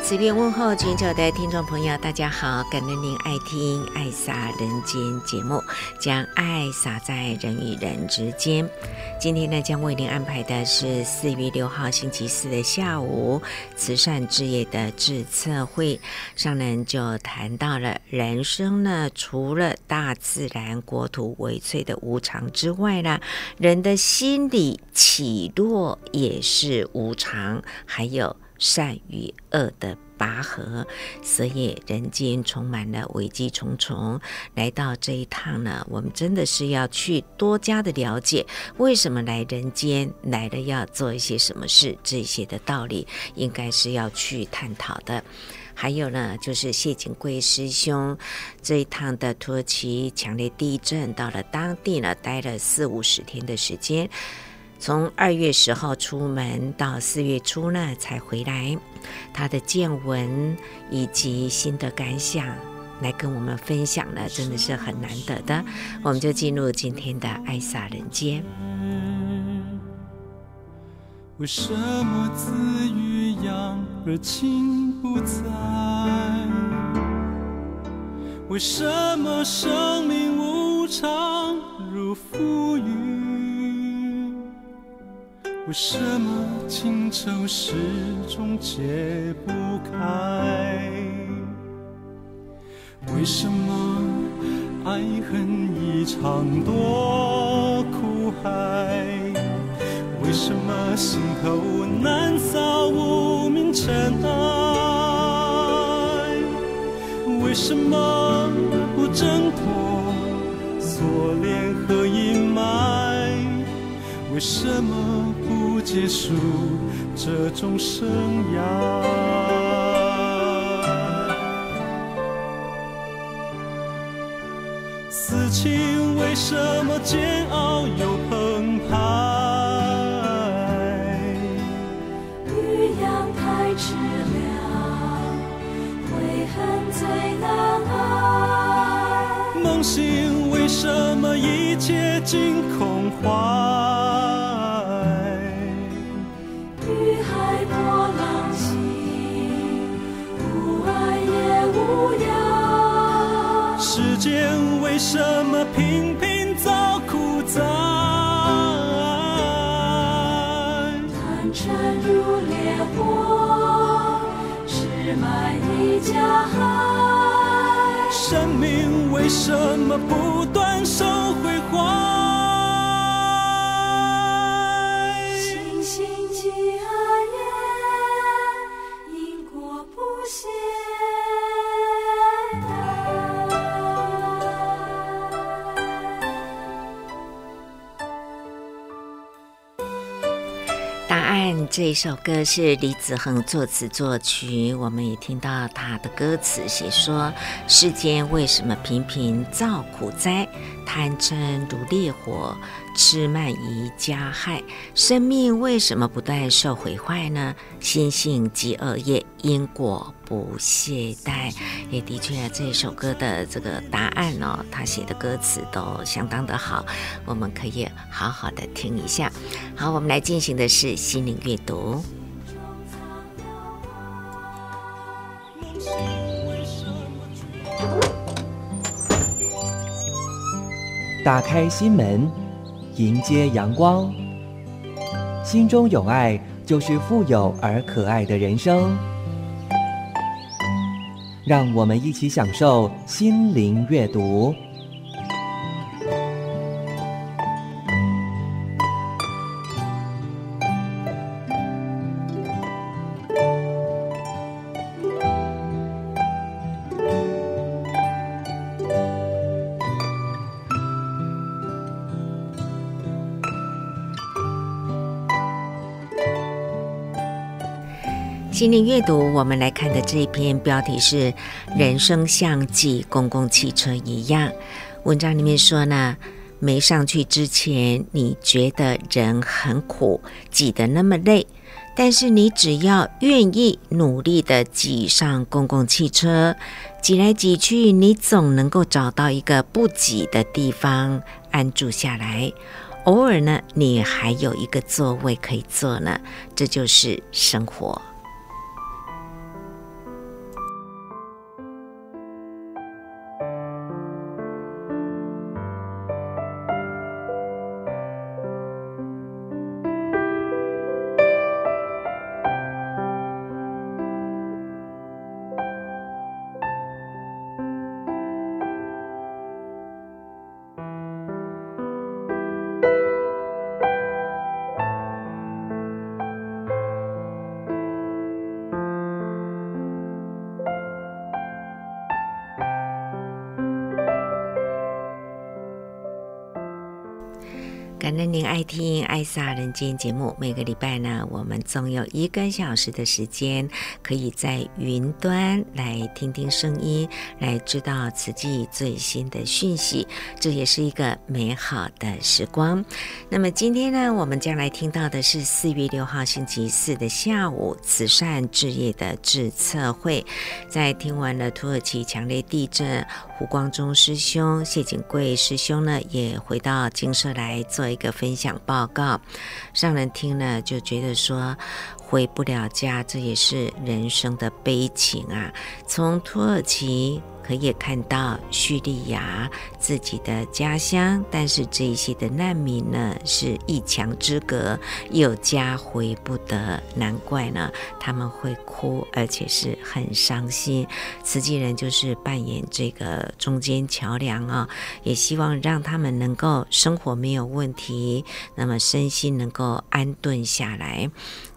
此遍问候全球的听众朋友，大家好，感恩您爱听《爱洒人间》节目，将爱洒在人与人之间。今天呢，将为您安排的是4月6号星期四的下午慈善之夜的致测会。上人就谈到了人生呢，除了大自然国土翡翠的无常之外呢，人的心理起落也是无常，还有善与恶的拔河，所以人间充满了危机重重。来到这一趟呢，我们真的是要去多加的了解，为什么来人间，来了要做一些什么事，这些的道理应该是要去探讨的。还有呢，就是谢景贵师兄这一趟的土耳其强烈地震，到了当地呢，待了40-50天的时间。从2月10号出门到4月初呢才回来，他的见闻以及新的感想来跟我们分享呢，真的是很难得的。我们就进入今天的爱洒人间。为什么子欲养而亲不在？为什么生命无常如浮云？为什么情愁始终解不开？为什么爱恨一场多苦海？为什么心头难扫无名尘埃？为什么不挣脱锁链和阴霾？为什么不结束这种生涯？死情为什么煎熬又澎湃？与阳台之凉，悔恨最难挨。梦醒为什么一切尽空怀？世间为什么频频遭苦灾？贪嗔如烈火，只满一家海。生命为什么不断受毁坏？星星几何年，因果不歇。这首歌是李子恒作词作曲，我们也听到他的歌词写说：世间为什么频频遭苦灾？贪嗔如烈火，痴慢疑加害。生命为什么不断受毁坏呢？心性即恶业，因果不懈怠。也的确啊，这首歌的这个答案哦，他写的歌词都相当的好，我们可以好好的听一下。好，我们来进行的是心灵阅读。打开心门，迎接阳光。心中有爱，就是富有而可爱的人生。让我们一起享受心灵阅读。心灵阅读，我们来看的这一篇标题是人生像挤公共汽车一样。文章里面说呢，没上去之前你觉得人很苦，挤得那么累，但是你只要愿意努力的挤上公共汽车，挤来挤去，你总能够找到一个不挤的地方安住下来，偶尔呢你还有一个座位可以坐呢，这就是生活。感恩您爱听爱撒人间节目，每个礼拜呢，我们总有一个小时的时间可以在云端来听听声音，来知道慈济最新的讯息，这也是一个美好的时光。那么今天呢，我们将来听到的是4月6号星期四的下午慈善之夜的致测会。在听完了土耳其强烈地震，胡光中师兄、谢景贵师兄呢也回到精舍来做一个分享报告，让人听了就觉得说回不了家，这也是人生的悲情啊。从土耳其可以看到叙利亚自己的家乡，但是这些的难民呢是一墙之隔，有家回不得，难怪呢他们会哭，而且是很伤心。慈济人就是扮演这个中间桥梁啊，也希望让他们能够生活没有问题，那么身心能够安顿下来，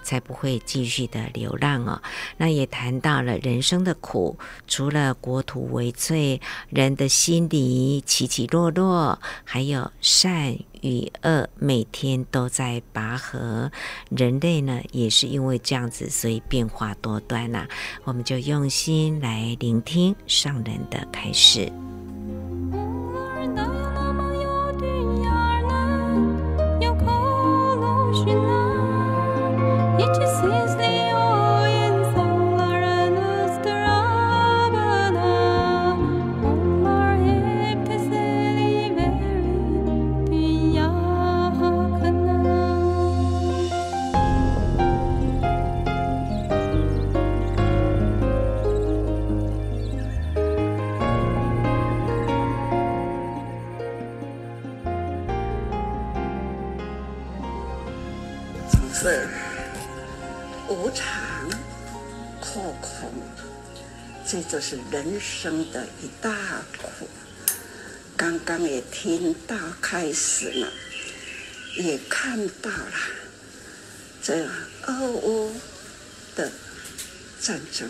才不会继续的流浪哦。那也谈到了人生的苦，除了国土为脆，人的心理起起落落，还有善与恶每天都在拔河，人类呢也是因为这样子，所以变化多端啊。我们就用心来聆听上人的开示。这就是人生的一大苦。刚刚也听到开始了，也看到了这俄乌的战争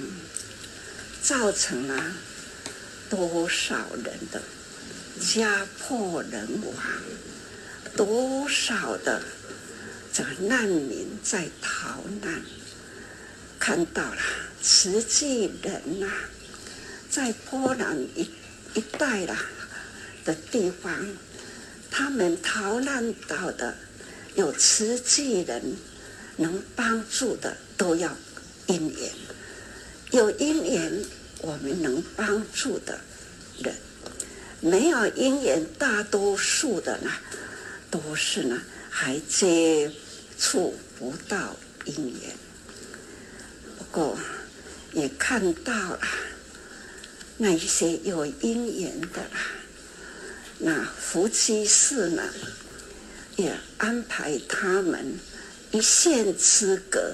造成了多少人的家破人亡，多少的这难民在逃难。看到了慈济人呐、啊，在波兰一带啦、的地方，他们逃难到的有慈济人能帮助的，都要因缘。有因缘，我们能帮助的人；没有因缘，大多数的呢，都是呢还接触不到因缘。也看到了那一些有因缘的啦，那夫妻室呢也安排他们一线之隔，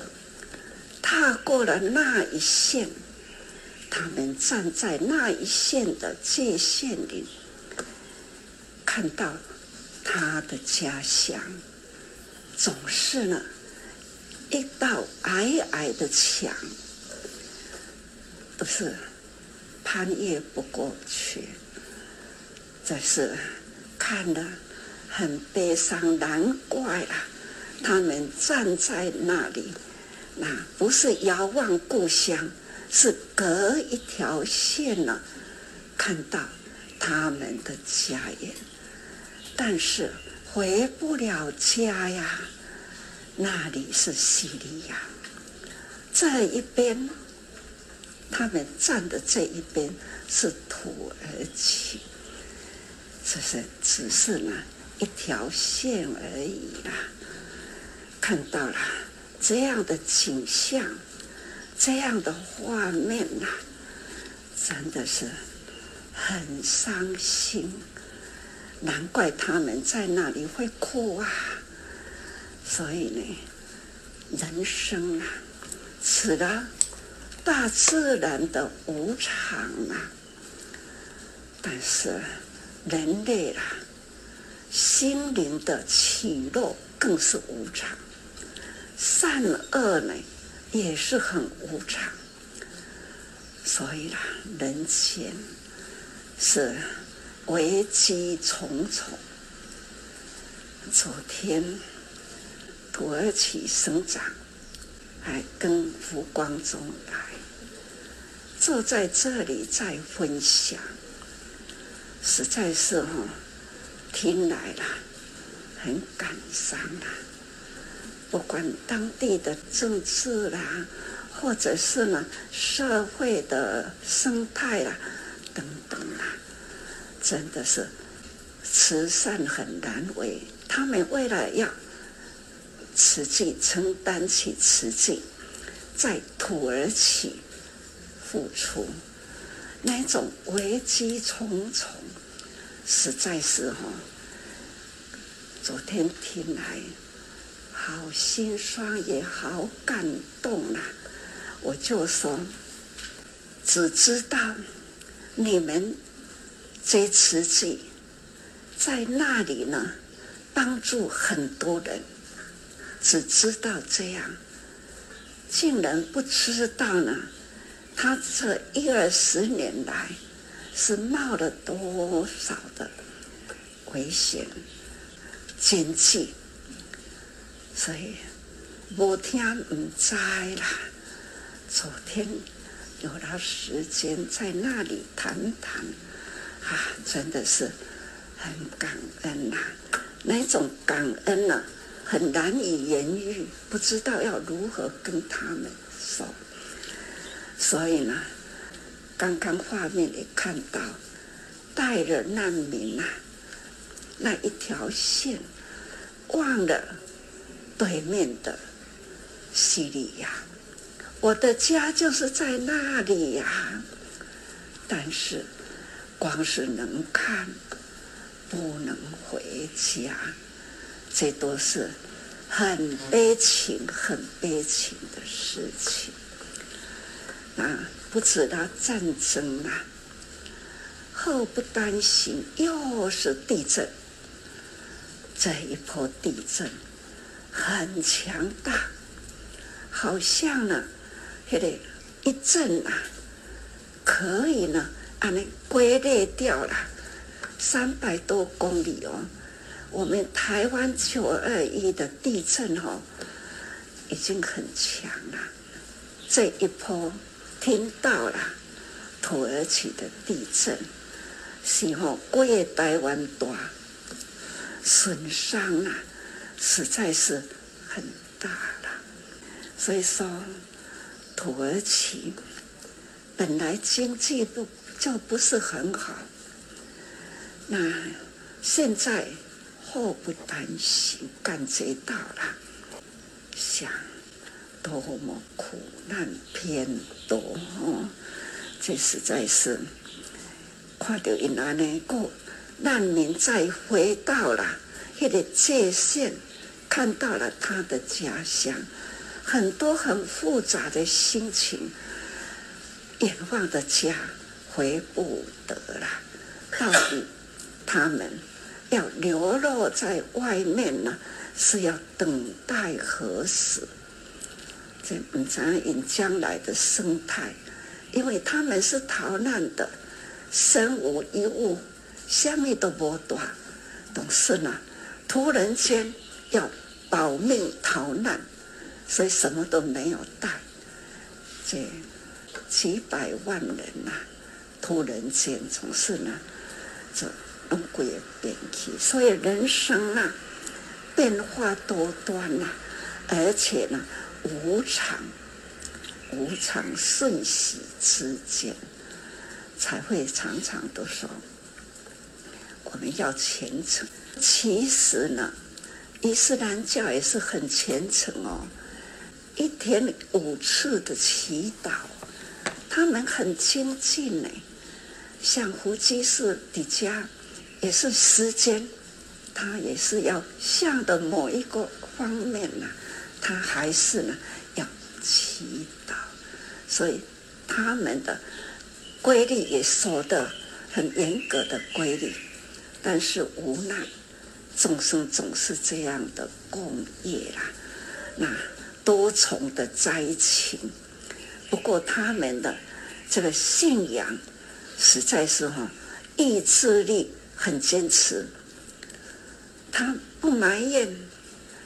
踏过了那一线，他们站在那一线的界限里，看到他的家乡，总是呢一道矮矮的墙，都是攀越不过去，这是看得很悲伤，难怪啊，他们站在那里那不是遥望故乡，是隔一条线呢，看到他们的家园，但是回不了家呀。那里是叙利亚，这一边他们站的这一边是土耳其，只是呢一条线而已啦。看到了这样的景象，这样的画面啊，真的是很伤心，难怪他们在那里会哭啊。所以呢，人生啊，此了大自然的无常啊，但是人类啊，心灵的起落更是无常，善恶呢也是很无常，所以啦，人间是危机重重。昨天土耳其省长还跟福光中来坐在这里在分享，实在是听来了很感伤啦。不管当地的政治啦，或者是呢社会的生态啦等等啦，真的是慈善很难为，他们为了要慈济承担起慈济在土耳其付出，那种危机重重，实在是昨天听来好心酸也好感动啦。我就说，只知道你们这慈济在那里呢帮助很多人，只知道这样，竟然不知道呢他这10-20年来是冒了多少的危险经济，所以无听不知啦。昨天有了时间在那里谈谈啊，真的是很感恩啦，那种感恩呢很难以言喻，不知道要如何跟他们说。所以呢，刚刚画面也看到，带着难民啊，那一条线，忘了对面的叙利亚，我的家就是在那里呀、啊。但是，光是能看，不能回家。这都是很悲情、很悲情的事情。那不止了战争啊，后不单行，又是地震。这一波地震很强大，好像呢，一震啊，可以呢，安尼归类掉了300多公里哦。我们台湾921的地震已经很强了，这一波听到了土耳其的地震是规个台湾大，损伤啊实在是很大了。所以说土耳其本来经济就不是很好，那现在祸不单行，感觉到了，想多么苦难偏多这实在是看到因安尼个难民再回到了那个界限，看到了他的家乡，很多很复杂的心情，远方的家回不得了，到底他们要流落在外面呢，是要等待何时？这不知道因将来的生态，因为他们是逃难的，身无一物，什么都没带。但是呢，突然间要保命逃难，所以什么都没有带。这几百万人呐、啊，突然间总是呢，就弄过也变去。所以人生啊，变化多端呐、啊，而且呢，无常瞬息之间，才会常常都说我们要虔诚。其实呢，伊斯兰教也是很虔诚哦，一天5次的祈祷，他们很精进呢。像胡居士底家，也是时间，他也是要向的某一个方面呢、啊，他还是呢要祈祷，所以他们的规律也守得很严格的规律，但是无奈众生总是这样的共业啦，那多重的灾情。不过他们的这个信仰实在是意志力很坚持，他不埋怨，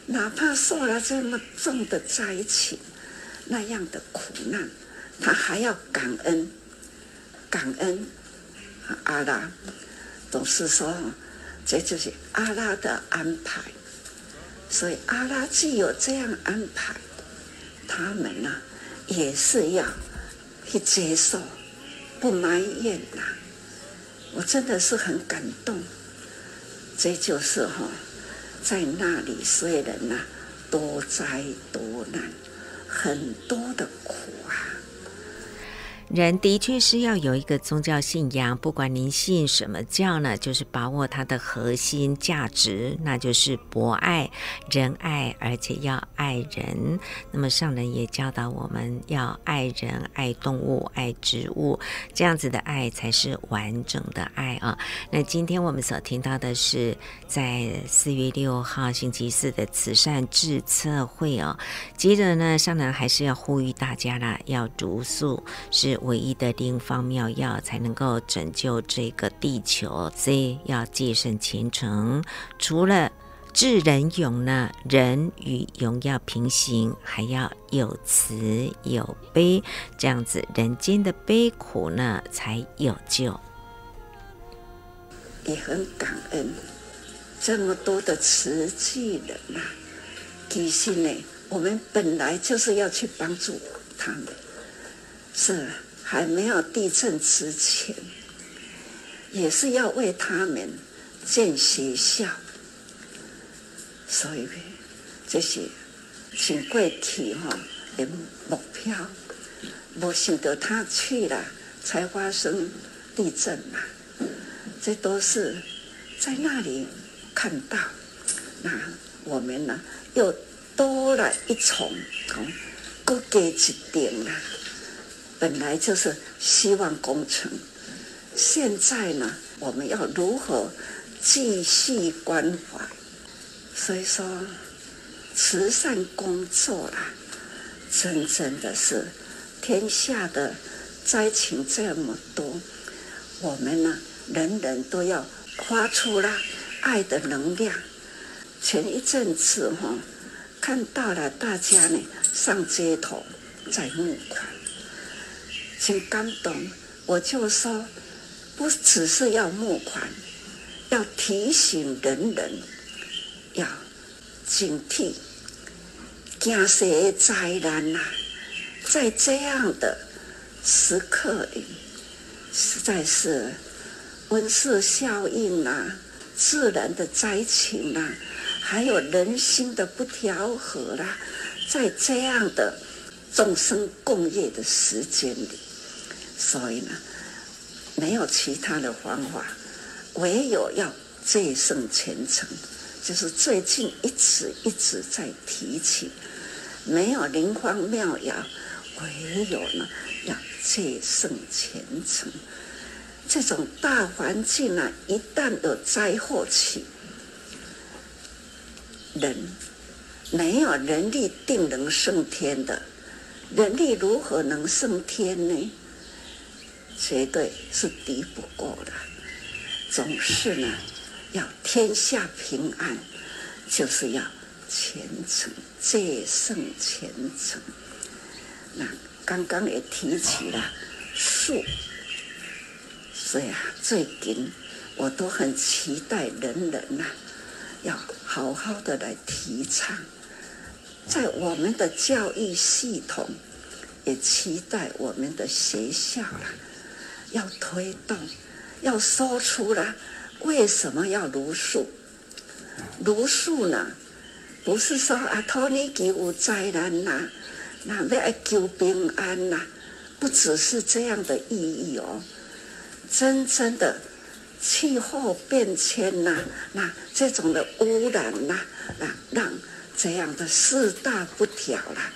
哪怕受了这么重的灾情，那样的苦难，他还要感恩，感恩阿拉，总是说这就是阿拉的安排。所以阿拉既有这样安排，他们呢、啊、也是要去接受，不埋怨啦、啊。我真的是很感动，这就是在那里虽然呢、啊、多灾多难，很多的苦啊。人的确是要有一个宗教信仰，不管您信什么教呢，就是把握它的核心价值，那就是博爱、仁爱，而且要爱人。那么上人也教导我们要爱人、爱动物、爱植物，这样子的爱才是完整的爱啊。那今天我们所听到的是在4月6号星期四的慈善致册会哦。接着呢，上人还是要呼吁大家啦，要茹素是唯一的灵方妙药，才能够拯救这个地球，所以要戒慎虔诚。除了智仁勇呢，仁与勇要平行，还要有慈有悲，这样子人间的悲苦呢才有救。也很感恩这么多的慈济人啊，其实呢，我们本来就是要去帮助他们。是还没有地震之前，也是要为他们建学校，所以这些很过去的目标，没想到他去了才发生地震嘛，这都是在那里看到。那我们呢，又多了一重，又加一层啦。本来就是希望工程，现在呢，我们要如何继续关怀？所以说，慈善工作啦，真的是天下的灾情这么多，我们呢，人人都要发出啦爱的能量。前一阵子看到了大家呢上街头在募款。很感动，我就说，不只是要募款，要提醒人人要警惕，惊世灾难呐、啊！在这样的时刻里，实在是温室效应啊，自然的灾情啊，还有人心的不调和啦、啊，在这样的众生共业的时间里。所以呢，没有其他的方法，唯有要戒慎虔诚，就是最近一直在提起，没有灵方妙药，唯有呢要戒慎虔诚。这种大环境呢、啊，一旦有灾祸起，人没有人力定能胜天的，人力如何能胜天呢？绝对是敌不过的，总是呢要天下平安，就是要虔诚，最胜虔诚。那刚刚也提起了素，所以啊，最近我都很期待人呐、要好好的来提倡，在我们的教育系统，也期待我们的学校啦，要推动，要说出来为什么要茹素。茹素呢，不是说啊，托你给有灾难呐、那要来求平安呐、不只是这样的意义哦。真正的气候变迁呐、这种的污染呐、让这样的四大不调啦、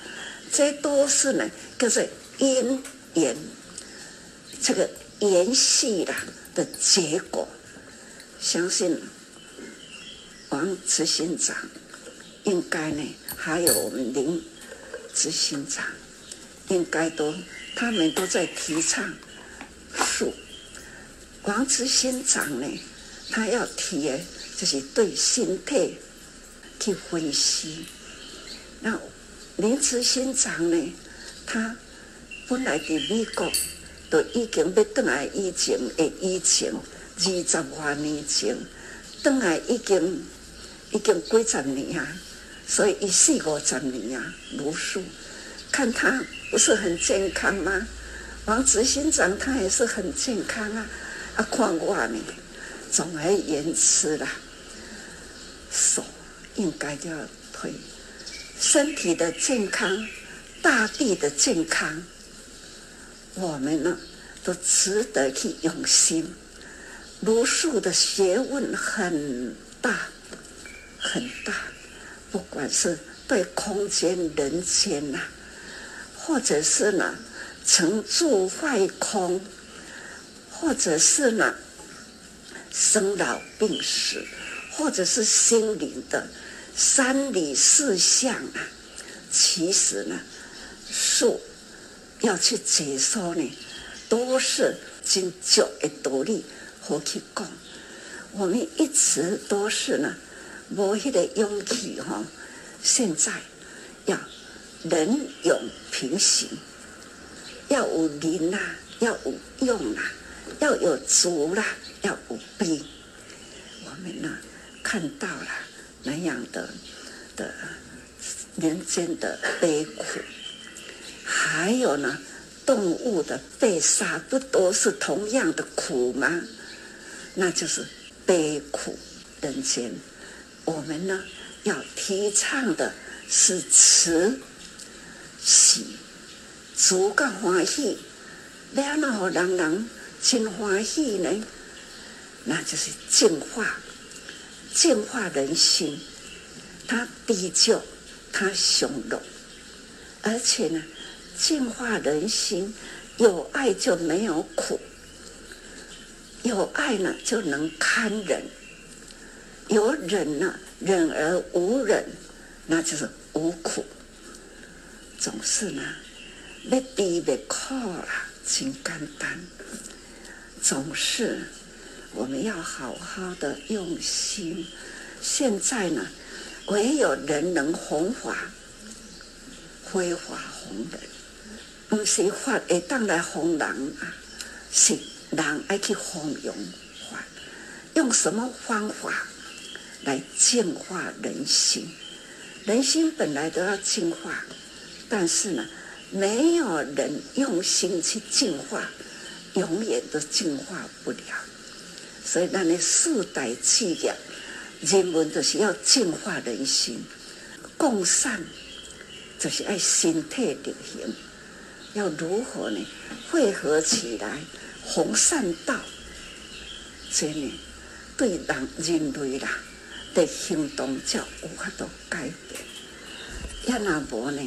这都是呢，就是因缘这个延续啦的结果。相信王执行长应该呢，还有我们林执行长，应该都他们都在提倡素。王执行长呢，他要提的就是对心态去分析。那林执行长呢，他本来在美国都已经要回来以前的疫情，20多年前，回来已经几十年啊，所以40、50年啊，茹素，看他不是很健康吗？王执行长他也是很健康啊，看我呢，总而言之啦，素应该就要推，身体的健康，大地的健康，我们呢都值得去用心。茹素的学问很大很大，不管是对空间人间呐、或者是呢成住坏空，或者是呢生老病死，或者是心灵的三理四象啊，其实呢素要去解说呢，都是很久的道理好去讲。我们一直都是呢没那个勇气哈、现在要人勇平行，要有灵啦、要有用啦、要有足啦、要有悲。我们呢看到了那样的人间的悲苦，还有呢动物的被杀，不都是同样的苦吗？那就是悲苦人间。我们呢要提倡的是慈喜，足够欢喜，要怎么让人真欢喜呢？那就是净化人心，它比较它雄柔，而且呢净化人心，有爱就没有苦，有爱呢就能堪忍，有忍呢忍而无忍，那就是无苦。总是呢要避要苦啦，真简单。总是我们要好好的用心。现在呢唯有人能弘法，非法弘人，不是法会当来弘人啊，是人爱去弘扬法，用什么方法来净化人心？人心本来都要净化，但是呢，没有人用心去净化，永远都净化不了。所以，咱的四大事业，人们就是要净化人心，共善。就是爱身体力行，要如何呢？汇合起来，弘善道，所以呢，对人类啦的行动才有法度改变。也那无呢，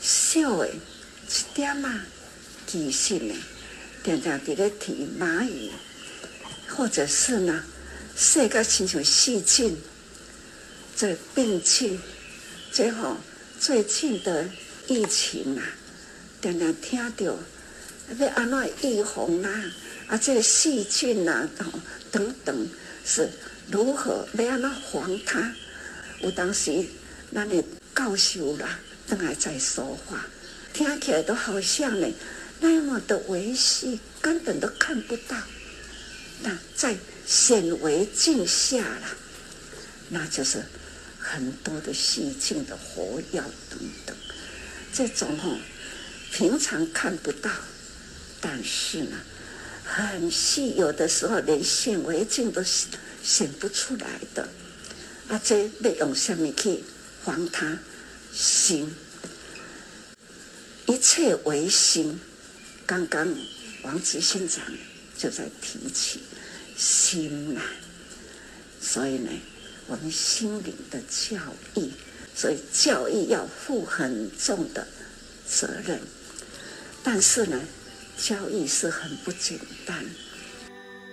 小的一点啊，其实呢，常常伫咧提蚂蚁，或者是呢，世界亲像细菌、这病菌，最后。最近的疫情啊，常常听到要安怎预防啦，这个细菌啦、等等，是如何要安怎防它？有当时咱的教授啦，等下在说话，听起来都好像呢那么的维系，根本都看不到。那在显微镜下啦，那就是很多的细菌的活药等等，这种哦，平常看不到，但是呢，很细，有的时候连显微镜都显不出来的。啊，这要用什么去防它？心，一切唯心。刚刚王执行长就在提起心啦，所以呢，我们心灵的教育，所以教育要负很重的责任，但是呢，教育是很不简单。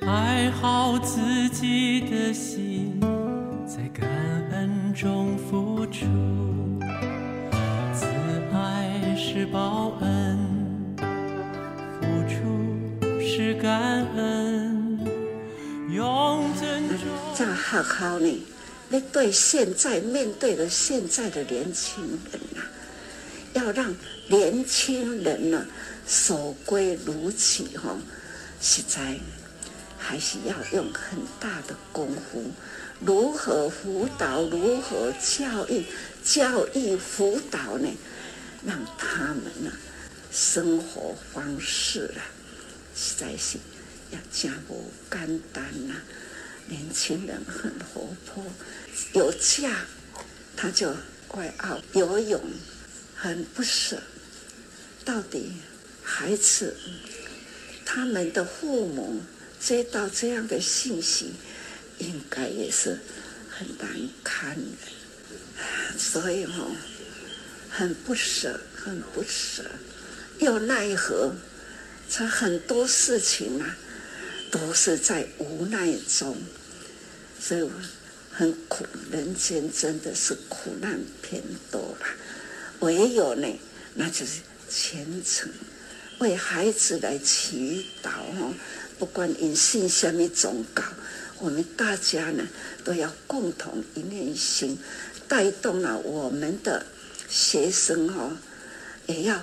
爱好自己的心，在感恩中付出，自爱是报恩，付出是感恩，用真诚。在学校呢，你对现在面对了现在的年轻人啊，要让年轻人呢、守规如矩哦，实在还是要用很大的功夫。如何辅导，如何教育，教育辅导呢？让他们呢、生活方式啊，实在是要真不简单呐、年轻人很活泼，有假他就外澳游泳。很不舍，到底孩子他们的父母接到这样的信息，应该也是很难堪的，所以哦，很不舍，很不舍，又奈何，他很多事情啊，都是在无奈中，所以很苦，人间真的是苦难偏多吧。唯有呢，那就是虔诚，为孩子来祈祷哦。不管因信什么宗教，我们大家呢都要共同一念心，带动了我们的学生哦，也要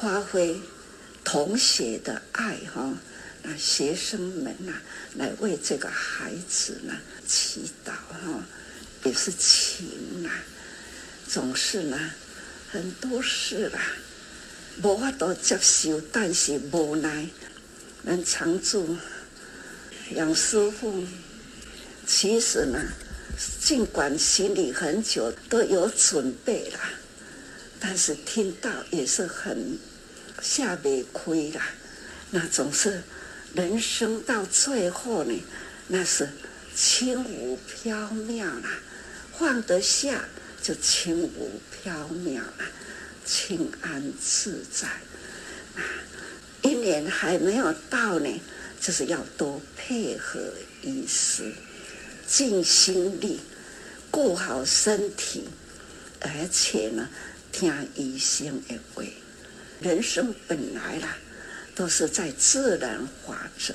发挥同学的爱哦。那学生们呐、来为这个孩子呢祈祷哦，也是情啊，总是呢。很多事啦，无法度接受，但是无奈，咱常住杨师傅，其实呢，尽管心里很久都有准备啦，但是听到也是很下不亏啦。那总是人生到最后呢，那是轻舞飘渺啦，放得下。就轻舞飘渺了，清安自在。一年还没有到呢，就是要多配合医师，尽心力，顾好身体，而且呢，听医生的话。人生本来啦，都是在自然法则，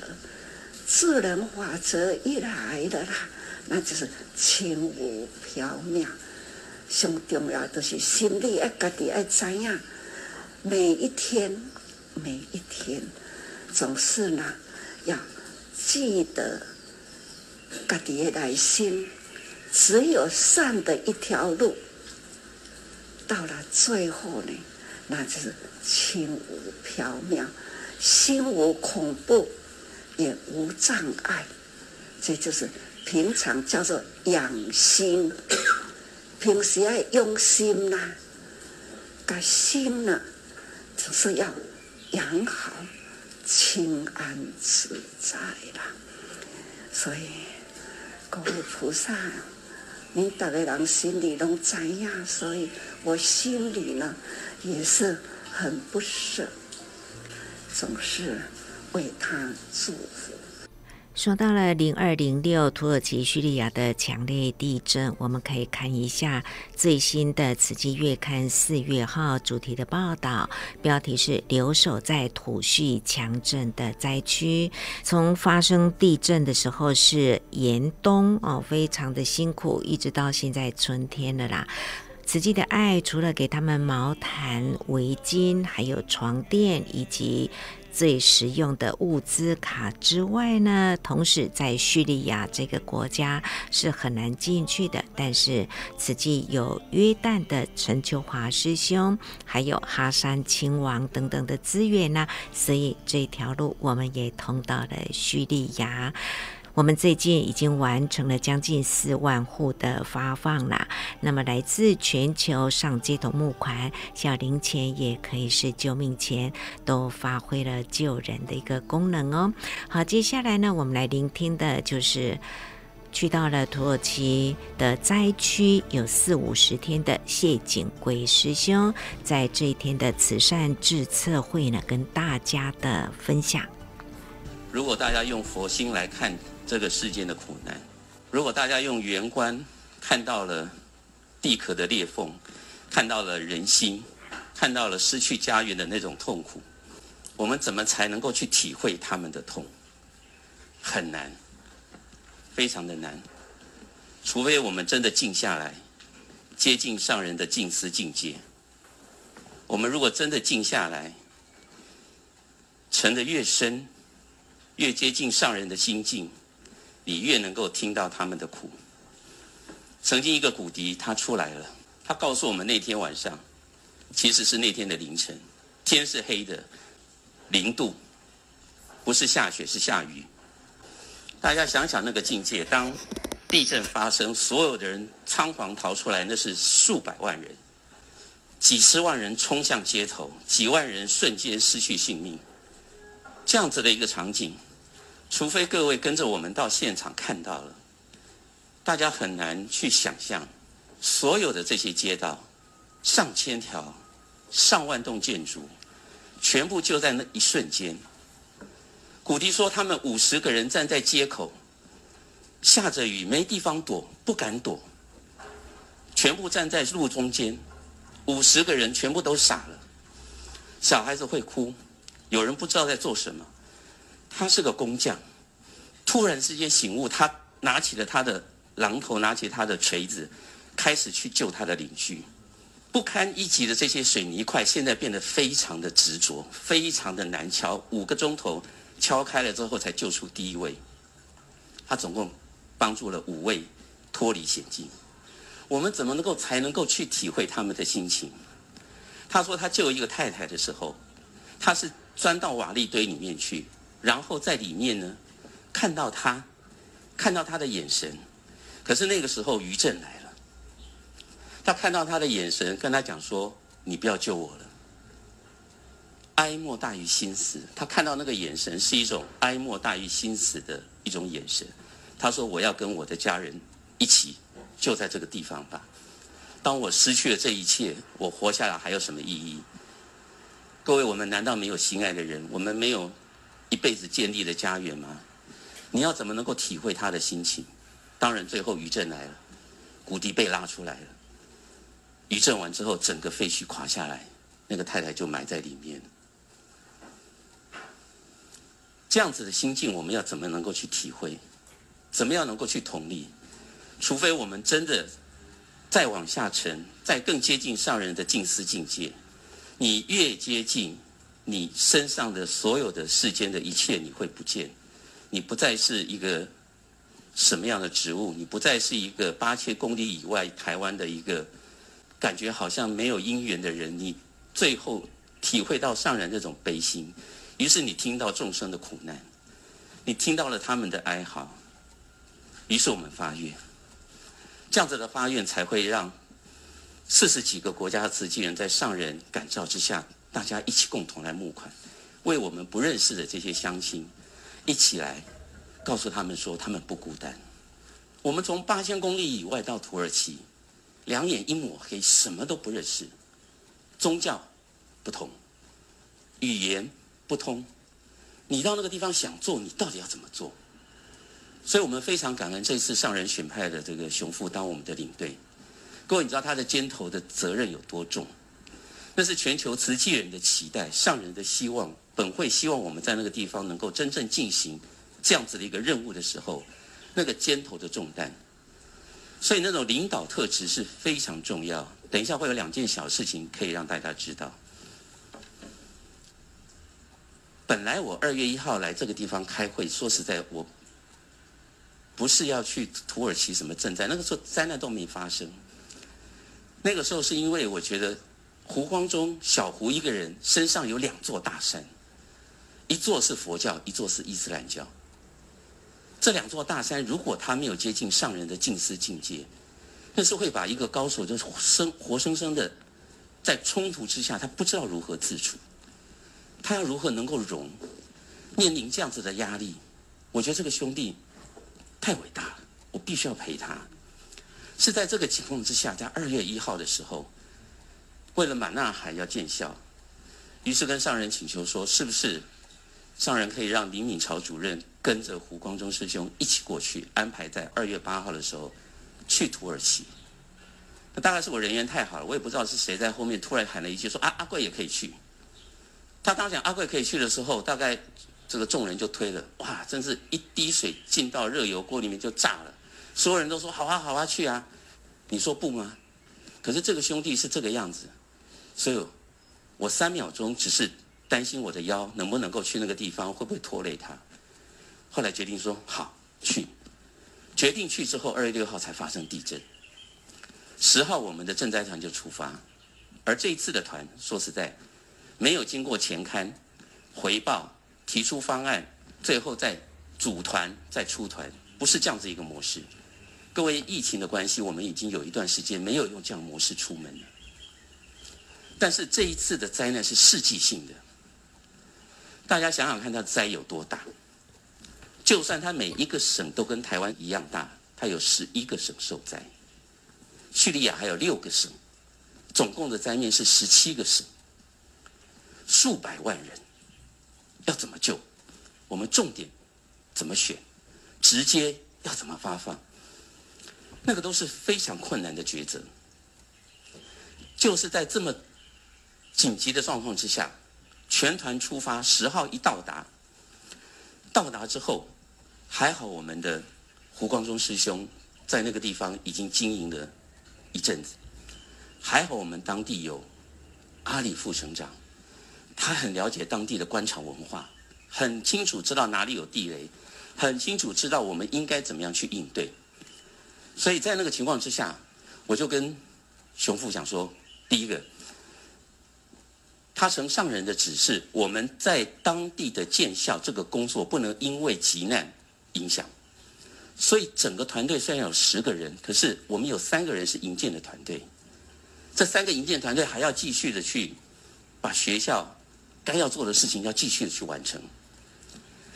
自然法则一来的啦，那就是轻舞飘渺。最重要就是心里要自己要知道，每一天每一天总是呢要记得自己的内心，只有善的一条路，到了最后呢，那就是轻无缥缈，心无恐怖，也无障碍，这就是平常叫做养心。平时要用心啦、把心呢，总是要养好，清安自在啦。所以，各位菩萨，您大家人心里拢知影，所以我心里呢也是很不舍，总是为他祝福。说到了0206土耳其叙利亚的强烈地震，我们可以看一下最新的《慈济月刊》4月号主题的报道，标题是留守在土叙强震的灾区。从发生地震的时候是严冬，非常的辛苦，一直到现在春天了啦。慈济的爱除了给他们毛毯、围巾，还有床垫以及最实用的物资卡之外呢，同时在叙利亚这个国家是很难进去的，但是慈济有约旦的陈秋华师兄，还有哈山亲王等等的资源呢，所以这条路我们也通到了叙利亚。我们最近已经完成了将近4万户的发放了，那么来自全球上街头募款，小零钱也可以是救命钱，都发挥了救人的一个功能哦。好，接下来呢，我们来聆听的就是去到了土耳其的灾区有40-50天的谢景贵师兄，在这一天的慈善志测会呢，跟大家的分享。如果大家用佛心来看这个世间的苦难，如果大家用圆观看到了地壳的裂缝，看到了人心，看到了失去家园的那种痛苦，我们怎么才能够去体会他们的痛？很难，非常的难，除非我们真的静下来，接近上人的静思境界。我们如果真的静下来，沉得越深，越接近上人的心境，你越能够听到他们的苦。曾经一个骨笛他出来了，他告诉我们那天晚上，其实是那天的凌晨，天是黑的，0度，不是下雪是下雨。大家想想那个境界，当地震发生，所有的人仓皇逃出来，那是数百万人，几十万人冲向街头，几万人瞬间失去性命，这样子的一个场景。除非各位跟着我们到现场看到了，大家很难去想象所有的这些街道，上千条、上万栋建筑，全部就在那一瞬间。古迪说他们50个人站在街口，下着雨没地方躲，不敢躲，全部站在路中间，50个人全部都傻了，小孩子会哭，有人不知道在做什么。他是个工匠，突然之间醒悟，他拿起了他的榔头，拿起他的锤子，开始去救他的邻居。不堪一击的这些水泥块现在变得非常的执着，非常的难敲，5个钟头敲开了之后才救出第一位。他总共帮助了5位脱离险境。我们怎么能够才能够去体会他们的心情？他说他救一个太太的时候，他是钻到瓦砾堆里面去，然后在里面呢，看到他，看到他的眼神。可是那个时候余震来了，他看到他的眼神，跟他讲说：“你不要救我了。”哀莫大于心死。他看到那个眼神是一种哀莫大于心死的一种眼神。他说：“我要跟我的家人一起，就在这个地方吧。当我失去了这一切，我活下来还有什么意义？”各位，我们难道没有心爱的人？我们没有一辈子建立的家园吗？你要怎么能够体会他的心情？当然，最后余震来了，骨笛被拉出来了。余震完之后，整个废墟垮下来，那个太太就埋在里面。这样子的心境，我们要怎么能够去体会？怎么样能够去同理？除非我们真的再往下沉，再更接近上人的静思境界。你越接近，你身上的所有的世间的一切你会不见，你不再是一个什么样的植物，你不再是一个8000公里以外台湾的一个感觉好像没有因缘的人，你最后体会到上人这种悲心，于是你听到众生的苦难，你听到了他们的哀嚎，于是我们发愿，这样子的发愿才会让40几个国家的慈济人在上人感召之下，大家一起共同来募款，为我们不认识的这些乡亲一起来告诉他们说他们不孤单。我们从8000公里以外到土耳其，两眼一抹黑，什么都不认识，宗教不同，语言不通，你到那个地方想做，你到底要怎么做？所以我们非常感恩这次上人选派的这个熊父当我们的领队。各位，你知道他的肩头的责任有多重？那是全球慈济人的期待，上人的希望，本会希望我们在那个地方能够真正进行这样子的一个任务的时候，那个肩头的重担。所以那种领导特质是非常重要，等一下会有两件小事情可以让大家知道。本来我2月1号来这个地方开会，说实在，我不是要去土耳其什么赈灾，那个时候灾难都没发生。那个时候是因为我觉得胡光中小胡一个人身上有2座大山，一座是佛教，一座是伊斯兰教。这2座大山，如果他没有接近上人的静思境界，那是会把一个高手就活生生的在冲突之下，他不知道如何自处，他要如何能够容。面临这样子的压力，我觉得这个兄弟太伟大了，我必须要陪他。是在这个情况之下，在2月1号的时候，为了满纳海要建校，于是跟上人请求说，是不是上人可以让林敏潮主任跟着胡光中师兄一起过去，安排在2月8号的时候去土耳其。那大概是我人缘太好了，我也不知道是谁在后面突然喊了一句说阿贵也可以去。他当讲阿贵可以去的时候，大概这个众人就推了，哇，真是一滴水进到热油锅里面就炸了。所有人都说好啊好啊去啊，你说不吗？可是这个兄弟是这个样子，所以我3秒钟只是担心我的腰能不能够去那个地方，会不会拖累他。后来决定说好去，决定去之后2月6号才发生地震，10号我们的赈灾团就出发。而这一次的团说实在没有经过前勘回报，提出方案，最后再组团再出团，不是这样子一个模式。各位，疫情的关系，我们已经有一段时间没有用这样模式出门了。但是这一次的灾难是世纪性的，大家想想看它的灾有多大。就算它每一个省都跟台湾一样大，它有11个省受灾，叙利亚还有6个省，总共的灾面是17个省，数百万人，要怎么救？我们重点怎么选？直接要怎么发放，那个都是非常困难的抉择。就是在这么紧急的状况之下，全团出发，10号一到达之后，还好我们的胡光中师兄在那个地方已经经营了一阵子，还好我们当地有阿里副省长，他很了解当地的官场文化，很清楚知道哪里有地雷，很清楚知道我们应该怎么样去应对。所以在那个情况之下，我就跟熊副讲说，第一个，他承上人的指示，我们在当地的建校这个工作不能因为急难影响。所以整个团队虽然有10个人，可是我们有3个人是营建的团队，这3个营建团队还要继续的去把学校该要做的事情要继续的去完成。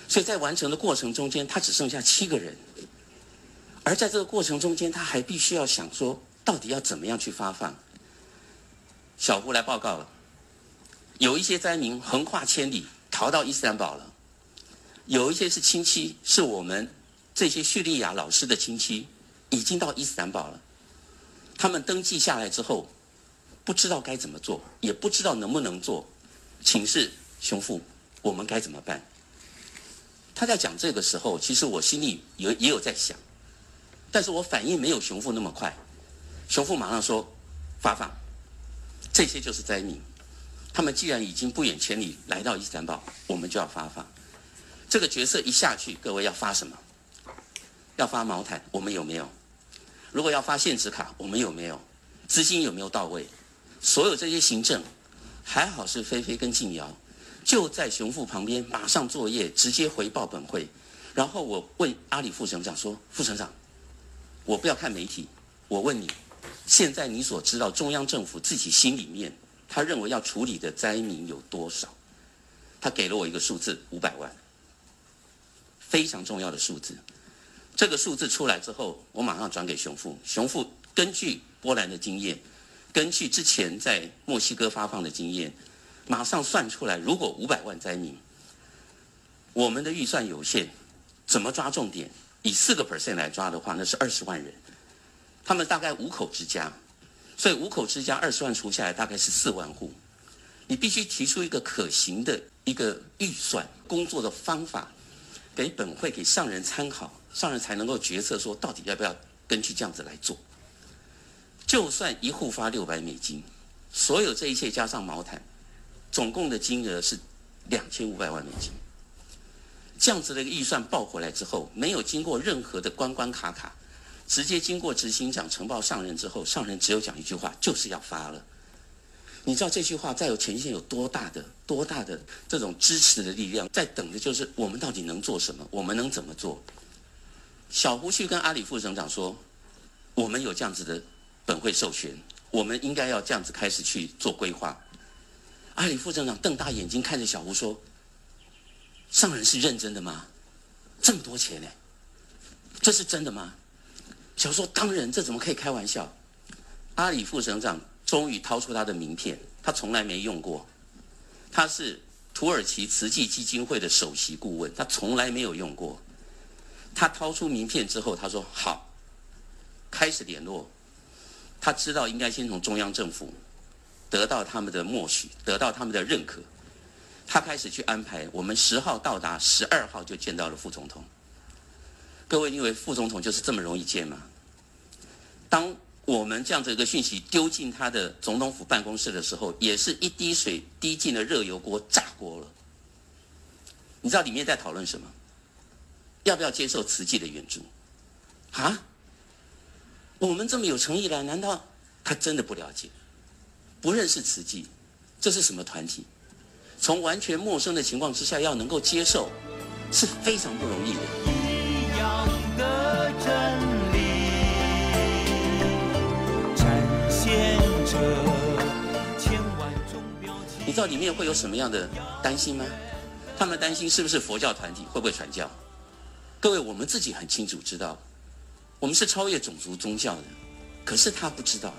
所以在完成的过程中间，他只剩下7个人，而在这个过程中间，他还必须要想说到底要怎么样去发放。小胡来报告了，有一些灾民横跨千里逃到伊斯兰堡了，有一些是亲戚，是我们这些叙利亚老师的亲戚已经到伊斯兰堡了，他们登记下来之后不知道该怎么做，也不知道能不能做，请示熊副我们该怎么办。他在讲这个时候，其实我心里也有在想，但是我反应没有熊父那么快。熊父马上说发放，这些就是灾民，他们既然已经不远千里来到伊斯兰堡，我们就要发放。这个角色一下去，各位要发什么？要发毛毯，我们有没有？如果要发限制卡，我们有没有？资金有没有到位？所有这些行政，还好是菲菲跟静瑶就在熊副旁边，马上作业，直接回报本会。然后我问阿里副省长说，副省长，我不要看媒体，我问你，现在你所知道中央政府自己心里面他认为要处理的灾民有多少？他给了我一个数字，500万，非常重要的数字。这个数字出来之后，我马上转给熊副，熊副根据波兰的经验，根据之前在墨西哥发放的经验，马上算出来，如果500万灾民，我们的预算有限，怎么抓重点？以4% 来抓的话，那是20万人，他们大概5口之家，所以5口之家20万除下来大概是4万户。你必须提出一个可行的一个预算工作的方法，给本会给上人参考，上人才能够决策说到底要不要根据这样子来做。就算一户发$600，所有这一切加上毛毯，总共的金额是$2500万。这样子的一个预算报回来之后，没有经过任何的关关卡卡，直接经过执行长呈报上任之后，上任只有讲一句话，就是要发了。你知道这句话在有前线有多大的这种支持的力量，在等着就是我们到底能做什么，我们能怎么做？小胡去跟阿里副省长说，我们有这样子的本会授权，我们应该要这样子开始去做规划。阿里副省长瞪大眼睛看着小胡说：“上人是认真的吗？这么多钱呢？这是真的吗？”小胡说：“当然，这怎么可以开玩笑？”阿里副省长终于掏出他的名片，他从来没用过。他是土耳其慈济基金会的首席顾问，他从来没有用过。他掏出名片之后，他说：“好，开始联络。”他知道应该先从中央政府得到他们的默许，得到他们的认可。他开始去安排，我们10号到达，12号就见到了副总统。各位，因为副总统就是这么容易见吗？当我们这样子一个讯息丢进他的总统府办公室的时候，也是一滴水滴进了热油锅，炸锅了。你知道里面在讨论什么？要不要接受慈济的援助？啊？我们这么有诚意来，难道他真的不了解，不认识慈济，这是什么团体？从完全陌生的情况之下，要能够接受，是非常不容易的。你知道里面会有什么样的担心吗？他们担心是不是佛教团体，会不会传教？各位，我们自己很清楚知道，我们是超越种族宗教的，可是他不知道。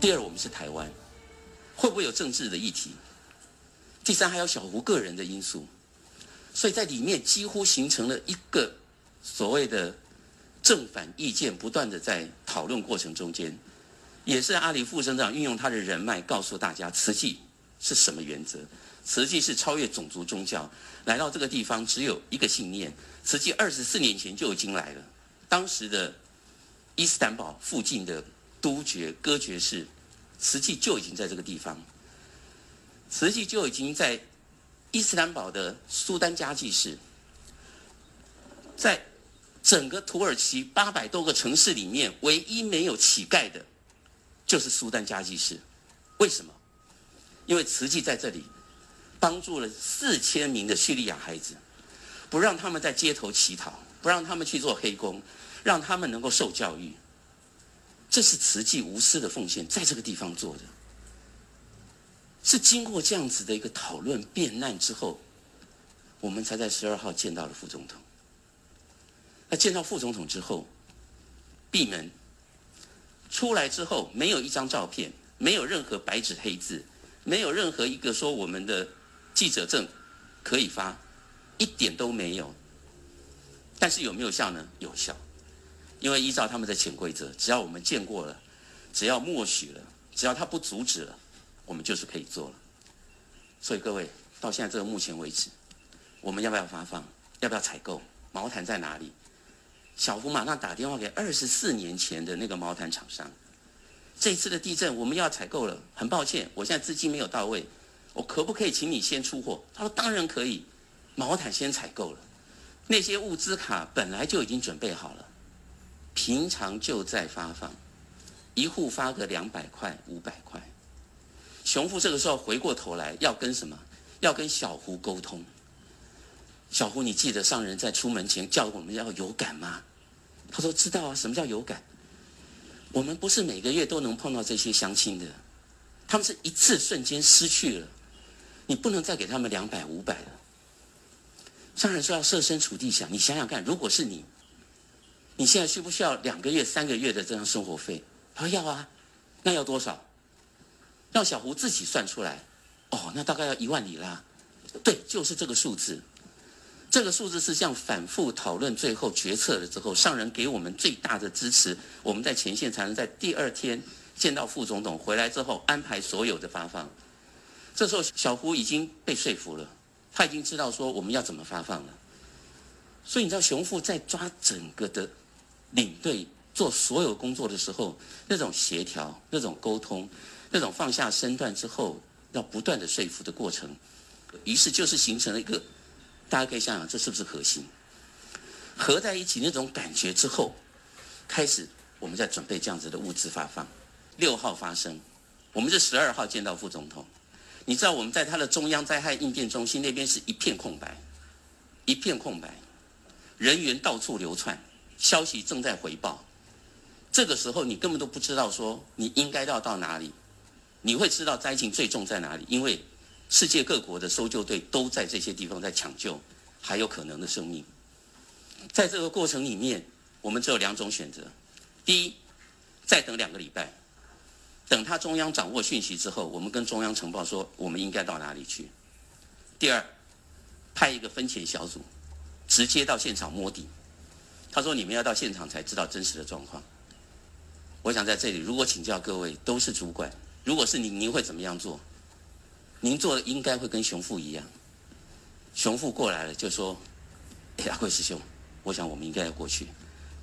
第二，我们是台湾，会不会有政治的议题？第三，还有小胡个人的因素，所以在里面几乎形成了一个所谓的正反意见，不断的在讨论过程中间，也是阿里副省长运用他的人脉告诉大家，慈济是什么原则？慈济是超越种族宗教，来到这个地方只有一个信念，慈济24年前就已经来了。当时的伊斯坦堡附近的督觉、歌觉士，慈济就已经在这个地方，慈济就已经在伊斯坦堡的苏丹加济市，在整个土耳其800多个城市里面，唯一没有乞丐的，就是苏丹加济市。为什么？因为慈济在这里帮助了4000名的叙利亚孩子，不让他们在街头乞讨，不让他们去做黑工，让他们能够受教育，这是慈济无私的奉献，在这个地方做的。是经过这样子的一个讨论辩难之后，我们才在12号见到了副总统。那见到副总统之后，闭门出来之后，没有一张照片，没有任何白纸黑字，没有任何一个说我们的记者证可以发，一点都没有。但是有没有效呢？有效，因为依照他们的潜规则，只要我们见过了，只要默许了，只要他不阻止了，我们就是可以做了。所以各位，到现在这个目前为止，我们要不要发放？要不要采购？毛毯在哪里？小胡马上打电话给24年前的那个毛毯厂商，这次的地震我们要采购了，很抱歉，我现在资金没有到位，我可不可以请你先出货？他说当然可以，毛毯先采购了。那些物资卡本来就已经准备好了，平常就在发放，一户发个200块、500块。熊父这个时候回过头来要跟什么？要跟小胡沟通。小胡，你记得上人在出门前叫我们要有感吗？他说知道啊。什么叫有感？我们不是每个月都能碰到这些乡亲的，他们是一次瞬间失去了，你不能再给他们200、500了。上人说要设身处地想，你想想看，如果是你，你现在需不需要2个月、3个月的这样生活费？他说要啊。那要多少？让小胡自己算出来。哦，那大概要1万里拉。对，就是这个数字。这个数字是这样反复讨论，最后决策了之后，上人给我们最大的支持，我们在前线才能在第2天见到副总统，回来之后安排所有的发放。这时候小胡已经被说服了。他已经知道说我们要怎么发放了，所以你知道熊父在抓整个的领队做所有工作的时候，那种协调、那种沟通、那种放下身段之后，要不断的说服的过程，于是就是形成了一个，大家可以想想，这是不是核心？合在一起那种感觉之后，开始我们在准备这样子的物资发放。6号发生，我们是12号见到副总统。你知道我们在他的中央灾害应变中心那边是一片空白，一片空白，人员到处流窜，消息正在回报。这个时候你根本都不知道说你应该要到哪里，你会知道灾情最重在哪里，因为世界各国的搜救队都在这些地方在抢救还有可能的生命。在这个过程里面，我们只有2种选择：第一，再等2个礼拜，等他中央掌握讯息之后，我们跟中央呈报说我们应该到哪里去；第二，派一个分遣小组直接到现场摸底。他说你们要到现场才知道真实的状况。我想在这里如果请教各位都是主管，如果是您会怎么样做？您做的应该会跟熊父一样，熊父过来了就说，阿贵师兄，我想我们应该要过去。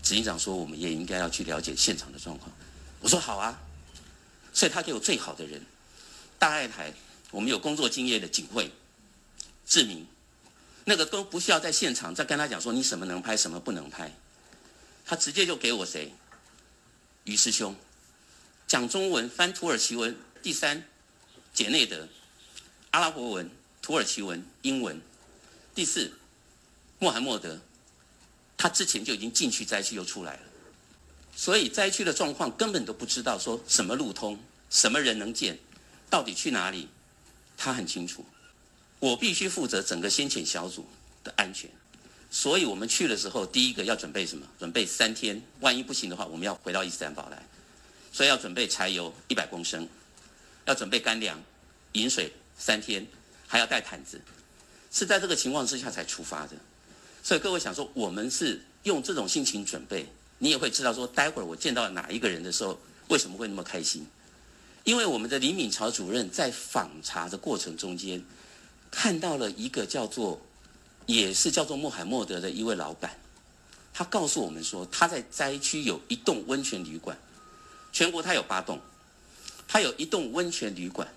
执行长说我们也应该要去了解现场的状况。我说好啊。所以他给我最好的人，大爱台我们有工作经验的警卫志明，那个都不需要在现场再跟他讲说你什么能拍什么不能拍，他直接就给我谁，于师兄讲中文翻土耳其文，第3解内德阿拉伯文土耳其文英文，第4穆罕默德，他之前就已经进去灾区又出来了，所以灾区的状况根本都不知道说什么路通，什么人能见，到底去哪里，他很清楚。我必须负责整个先遣小组的安全，所以我们去的时候，第一个要准备什么？准备3天，万一不行的话，我们要回到伊斯坦堡来，所以要准备柴油100公升，要准备干粮、饮水3天，还要带毯子，是在这个情况之下才出发的。所以各位想说，我们是用这种心情准备，你也会知道说，待会儿我见到哪一个人的时候，为什么会那么开心？因为我们的李敏朝主任在访查的过程中间，看到了一个叫做，也是叫做穆罕默德的一位老板，他告诉我们说，他在灾区有一栋温泉旅馆，全国他有8栋，他有一栋温泉旅馆，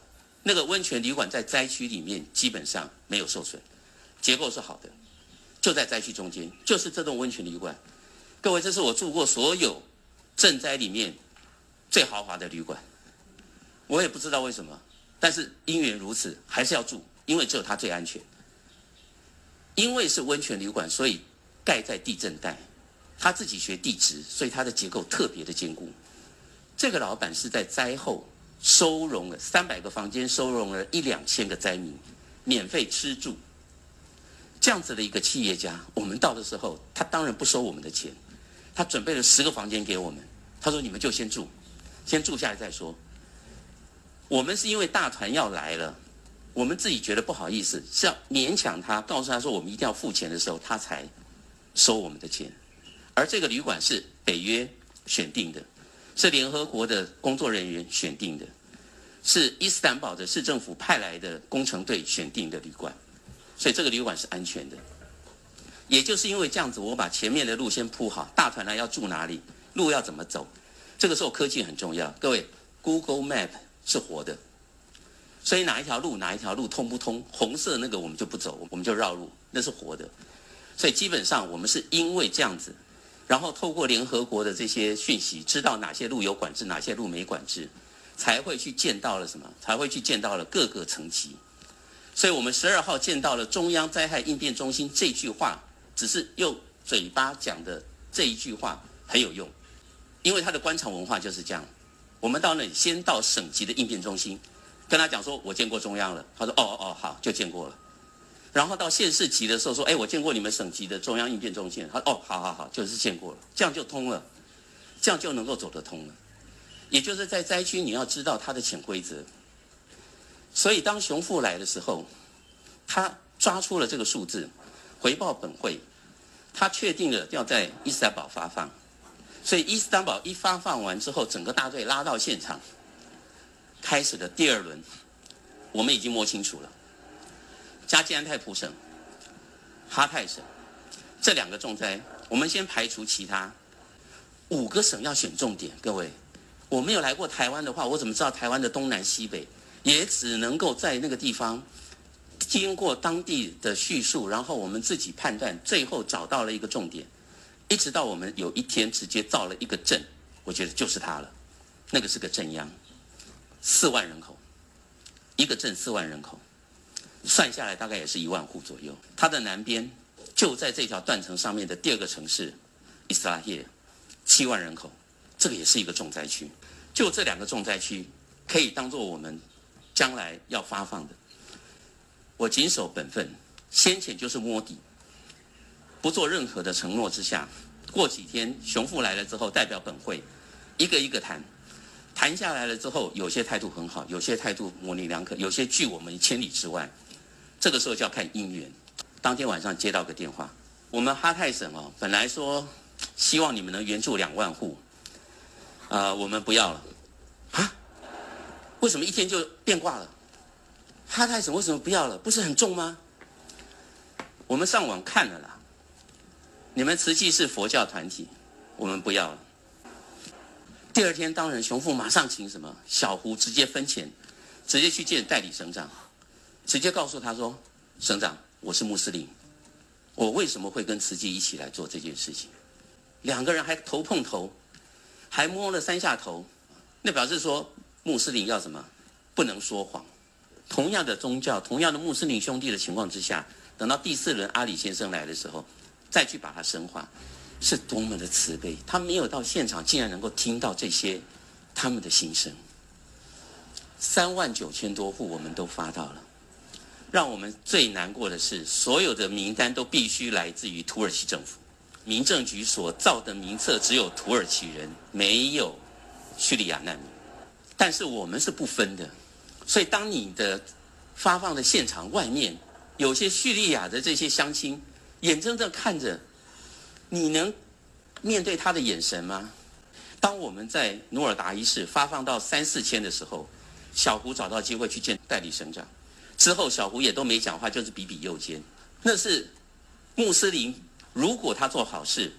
那个温泉旅馆在灾区里面基本上没有受损，结构是好的，就在灾区中间，就是这栋温泉旅馆。各位，这是我住过所有赈灾里面最豪华的旅馆，我也不知道为什么，但是因缘如此，还是要住。因为只有它最安全，因为是温泉旅馆，所以盖在地震带。他自己学地质，所以它的结构特别的坚固。这个老板是在灾后收容了300个房间，收容了1、2000个灾民，免费吃住。这样子的一个企业家，我们到的时候，他当然不收我们的钱，他准备了10个房间给我们。他说：“你们就先住，先住下来再说。”我们是因为大团要来了。我们自己觉得不好意思，是要勉强他，告诉他说我们一定要付钱的时候，他才收我们的钱。而这个旅馆是北约选定的，是联合国的工作人员选定的，是伊斯坦堡的市政府派来的工程队选定的旅馆，所以这个旅馆是安全的。也就是因为这样子，我把前面的路先铺好，大团来要住哪里，路要怎么走。这个时候科技很重要，各位 ，Google Map 是活的。所以哪一条路通不通，红色那个我们就不走，我们就绕路，那是活的。所以基本上我们是因为这样子，然后透过联合国的这些讯息，知道哪些路有管制，哪些路没管制，才会去见到了什么，才会去见到了各个层级。所以我们12号见到了中央灾害应变中心这句话，只是用嘴巴讲的这一句话很有用，因为它的官场文化就是这样。我们到那里先到省级的应变中心。跟他讲说，我见过中央了。他说，哦，好，就见过了。然后到县市级的时候说，我见过你们省级的中央应变中心。他说，好，就是见过了。这样就通了，这样就能够走得通了。也就是在灾区，你要知道它的潜规则。所以当熊父来的时候，他抓出了这个数字，回报本会，他确定了要在伊斯坦堡发放。所以伊斯坦堡一发放完之后，整个大队拉到现场。开始的第2轮，我们已经摸清楚了。加济安泰普省、哈泰省这2个重灾，我们先排除其他。5个省要选重点，各位，我没有来过台湾的话，我怎么知道台湾的东南西北？也只能够在那个地方，经过当地的叙述，然后我们自己判断，最后找到了一个重点，一直到我们有一天直接造了一个镇，我觉得就是它了，那个是个镇央，4万人口，一个镇4万人口，算下来大概也是1万户左右。它的南边就在这条断层上面的第二个城市伊斯拉耶，7万人口，这个也是一个重灾区。就这2个重灾区可以当做我们将来要发放的。我谨守本分，先前就是摸底，不做任何的承诺之下，过几天熊富来了之后，代表本会一个一个谈，谈下来了之后，有些态度很好，有些态度模棱两可，有些拒我们1000里之外。这个时候就要看因缘。当天晚上接到个电话，我们哈泰省哦，本来说希望你们能援助2万户，我们不要了。啊？为什么一天就变卦了？哈泰省为什么不要了？不是很重吗？我们上网看了啦，你们慈济是佛教团体，我们不要了。第2天，当然熊富马上请什么小胡直接分钱，直接去见代理省长，直接告诉他说：“省长，我是穆斯林，我为什么会跟慈济一起来做这件事情？”2个人还头碰头，还摸了3下头，那表示说穆斯林要什么？不能说谎。同样的宗教，同样的穆斯林兄弟的情况之下，等到第4轮阿里先生来的时候，再去把它深化。是多么的慈悲，他没有到现场，竟然能够听到这些他们的心声。39000多户我们都发到了，让我们最难过的是，所有的名单都必须来自于土耳其政府，民政局所造的名册只有土耳其人，没有叙利亚难民。但是我们是不分的，所以当你的发放的现场外面，有些叙利亚的这些乡亲，眼睁睁看着。你能面对他的眼神吗？当我们在努尔达一世发放到3、4千的时候，小胡找到机会去见代理省长，之后小胡也都没讲话，就是比比右肩。那是穆斯林，如果他做好事，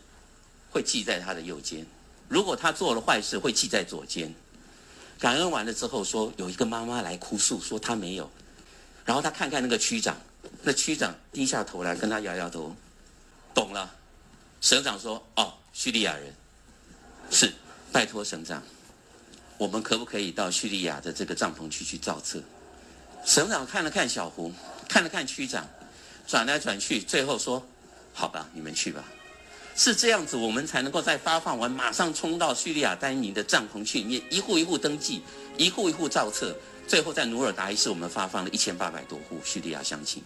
会记在他的右肩；如果他做了坏事，会记在左肩。感恩完了之后说，有一个妈妈来哭诉说她没有，然后他看看那个区长，那区长低下头来跟他摇摇头，懂了。省长说：“哦，叙利亚人，是，拜托省长，我们可不可以到叙利亚的这个帐篷区去造册？”省长看了看小胡，看了看区长，转来转去，最后说：“好吧，你们去吧。”是这样子，我们才能够在发放完马上冲到叙利亚单民的帐篷区里面，一户一户登记，一户一户造册，最后在努尔达一世，我们发放了1800多户叙利亚乡亲。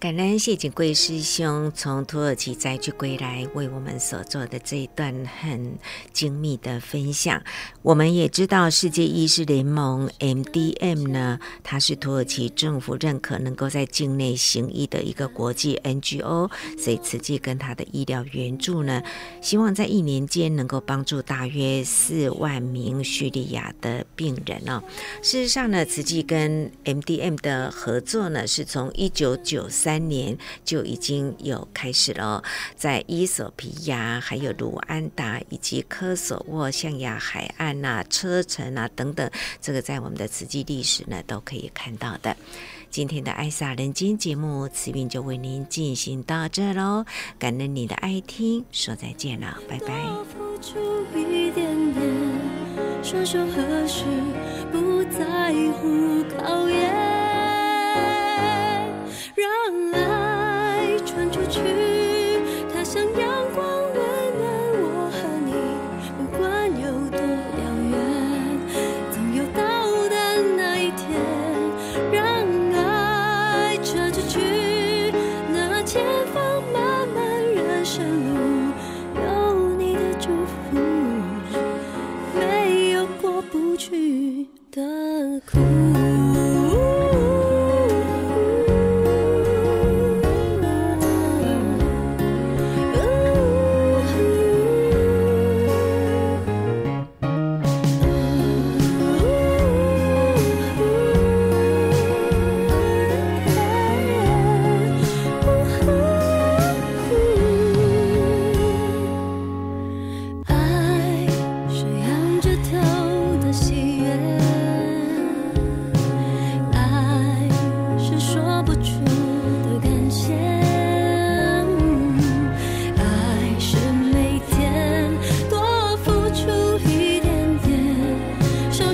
感恩谢景贵师兄从土耳其灾区归来为我们所做的这一段很精密的分享。我们也知道世界医师联盟 MDM 呢，它是土耳其政府认可能够在境内行医的一个国际 NGO， 所以慈济跟它的医疗援助呢，希望在1年间能够帮助大约4万名叙利亚的病人哦。事实上呢，慈济跟 MDM 的合作呢，是从1993年就已经有开始了，在伊索比亚、还有卢安达以及科索沃、象牙海岸啊、车臣啊等等，这个在我们的慈济历史呢都可以看到的。今天的爱洒人间节目，慈韵就为您进行到这喽，感恩你的爱听，说再见了，拜拜。付出一点点，双手合十，不在乎考验。让爱传出去，它像阳光温暖我和你，不管有多遥远，总有到达那一天。让爱传出去，那前方漫漫人生路，有你的祝福，没有过不去的苦。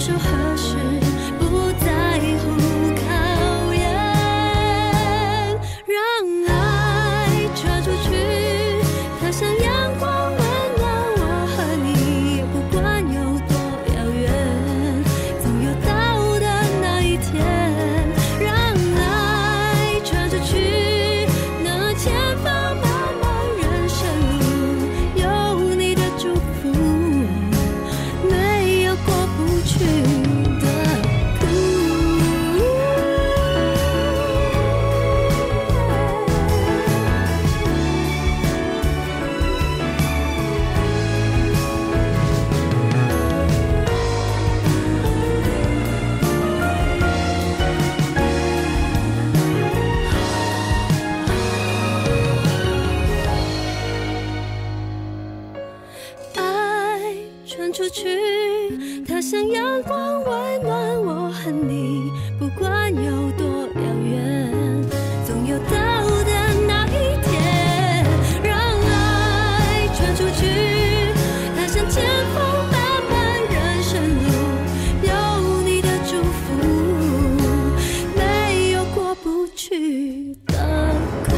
手何时不在乎考验，让爱传出去，它像阳光温暖我和你，不管有多遥远，总有到的那一天。让爱传出去，那前方漫漫人生路，有你的祝福，没有过不去的苦。爱传出去，它像阳光温暖我和你，不管有多遥远，总有到的那一天。让爱传出去，它像前方漫漫人生路，有你的祝福，没有过不去的苦。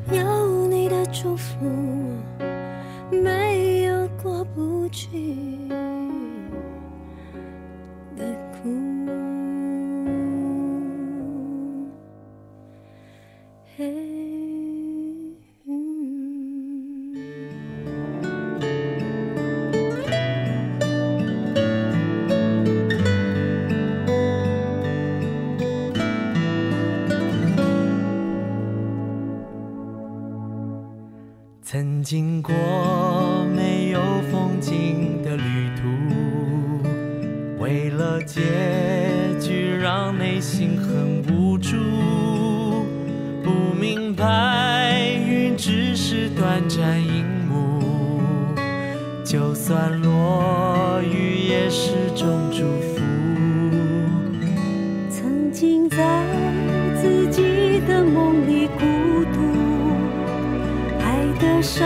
有你的祝福，没有过不去的苦。曾经过没有风景的旅途，为了结局让内心很无助，不明白云只是短暂荧幕，就算落雨也是种祝福。曾经在自己的梦里孤独，伤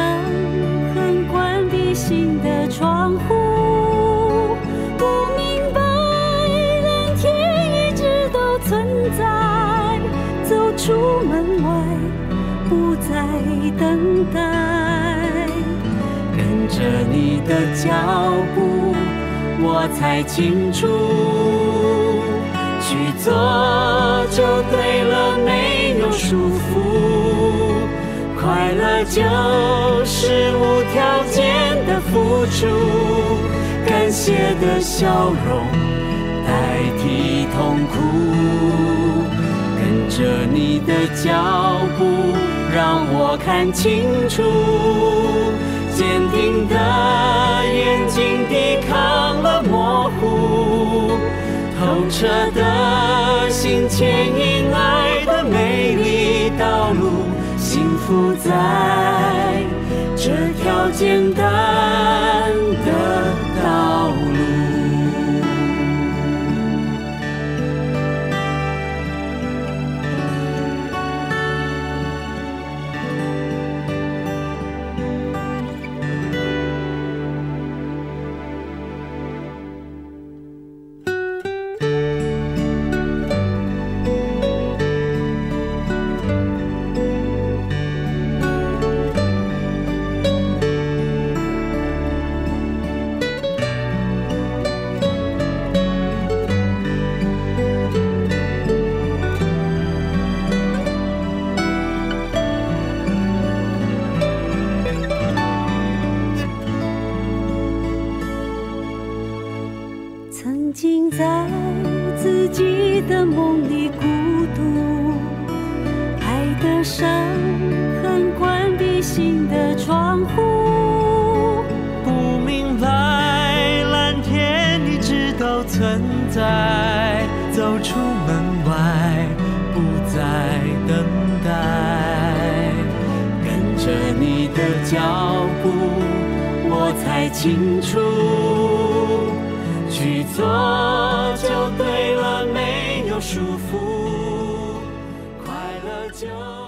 痕关闭心的窗户，不明白蓝天一直都存在，走出门外不再等待，跟着你的脚步我才清楚，去做就对了，没有束缚，快乐就是无条件的付出，感谢的笑容代替痛苦，跟着你的脚步让我看清楚，坚定的眼睛抵抗了模糊，透彻的心牵引爱的美丽道路，幸福在这条简单的道路。曾经在自己的梦里孤独，爱的伤痕关闭心的窗户，不明白蓝天一直都存在，走出门外不再等待，清楚，去做就对了，没有束缚，快乐就。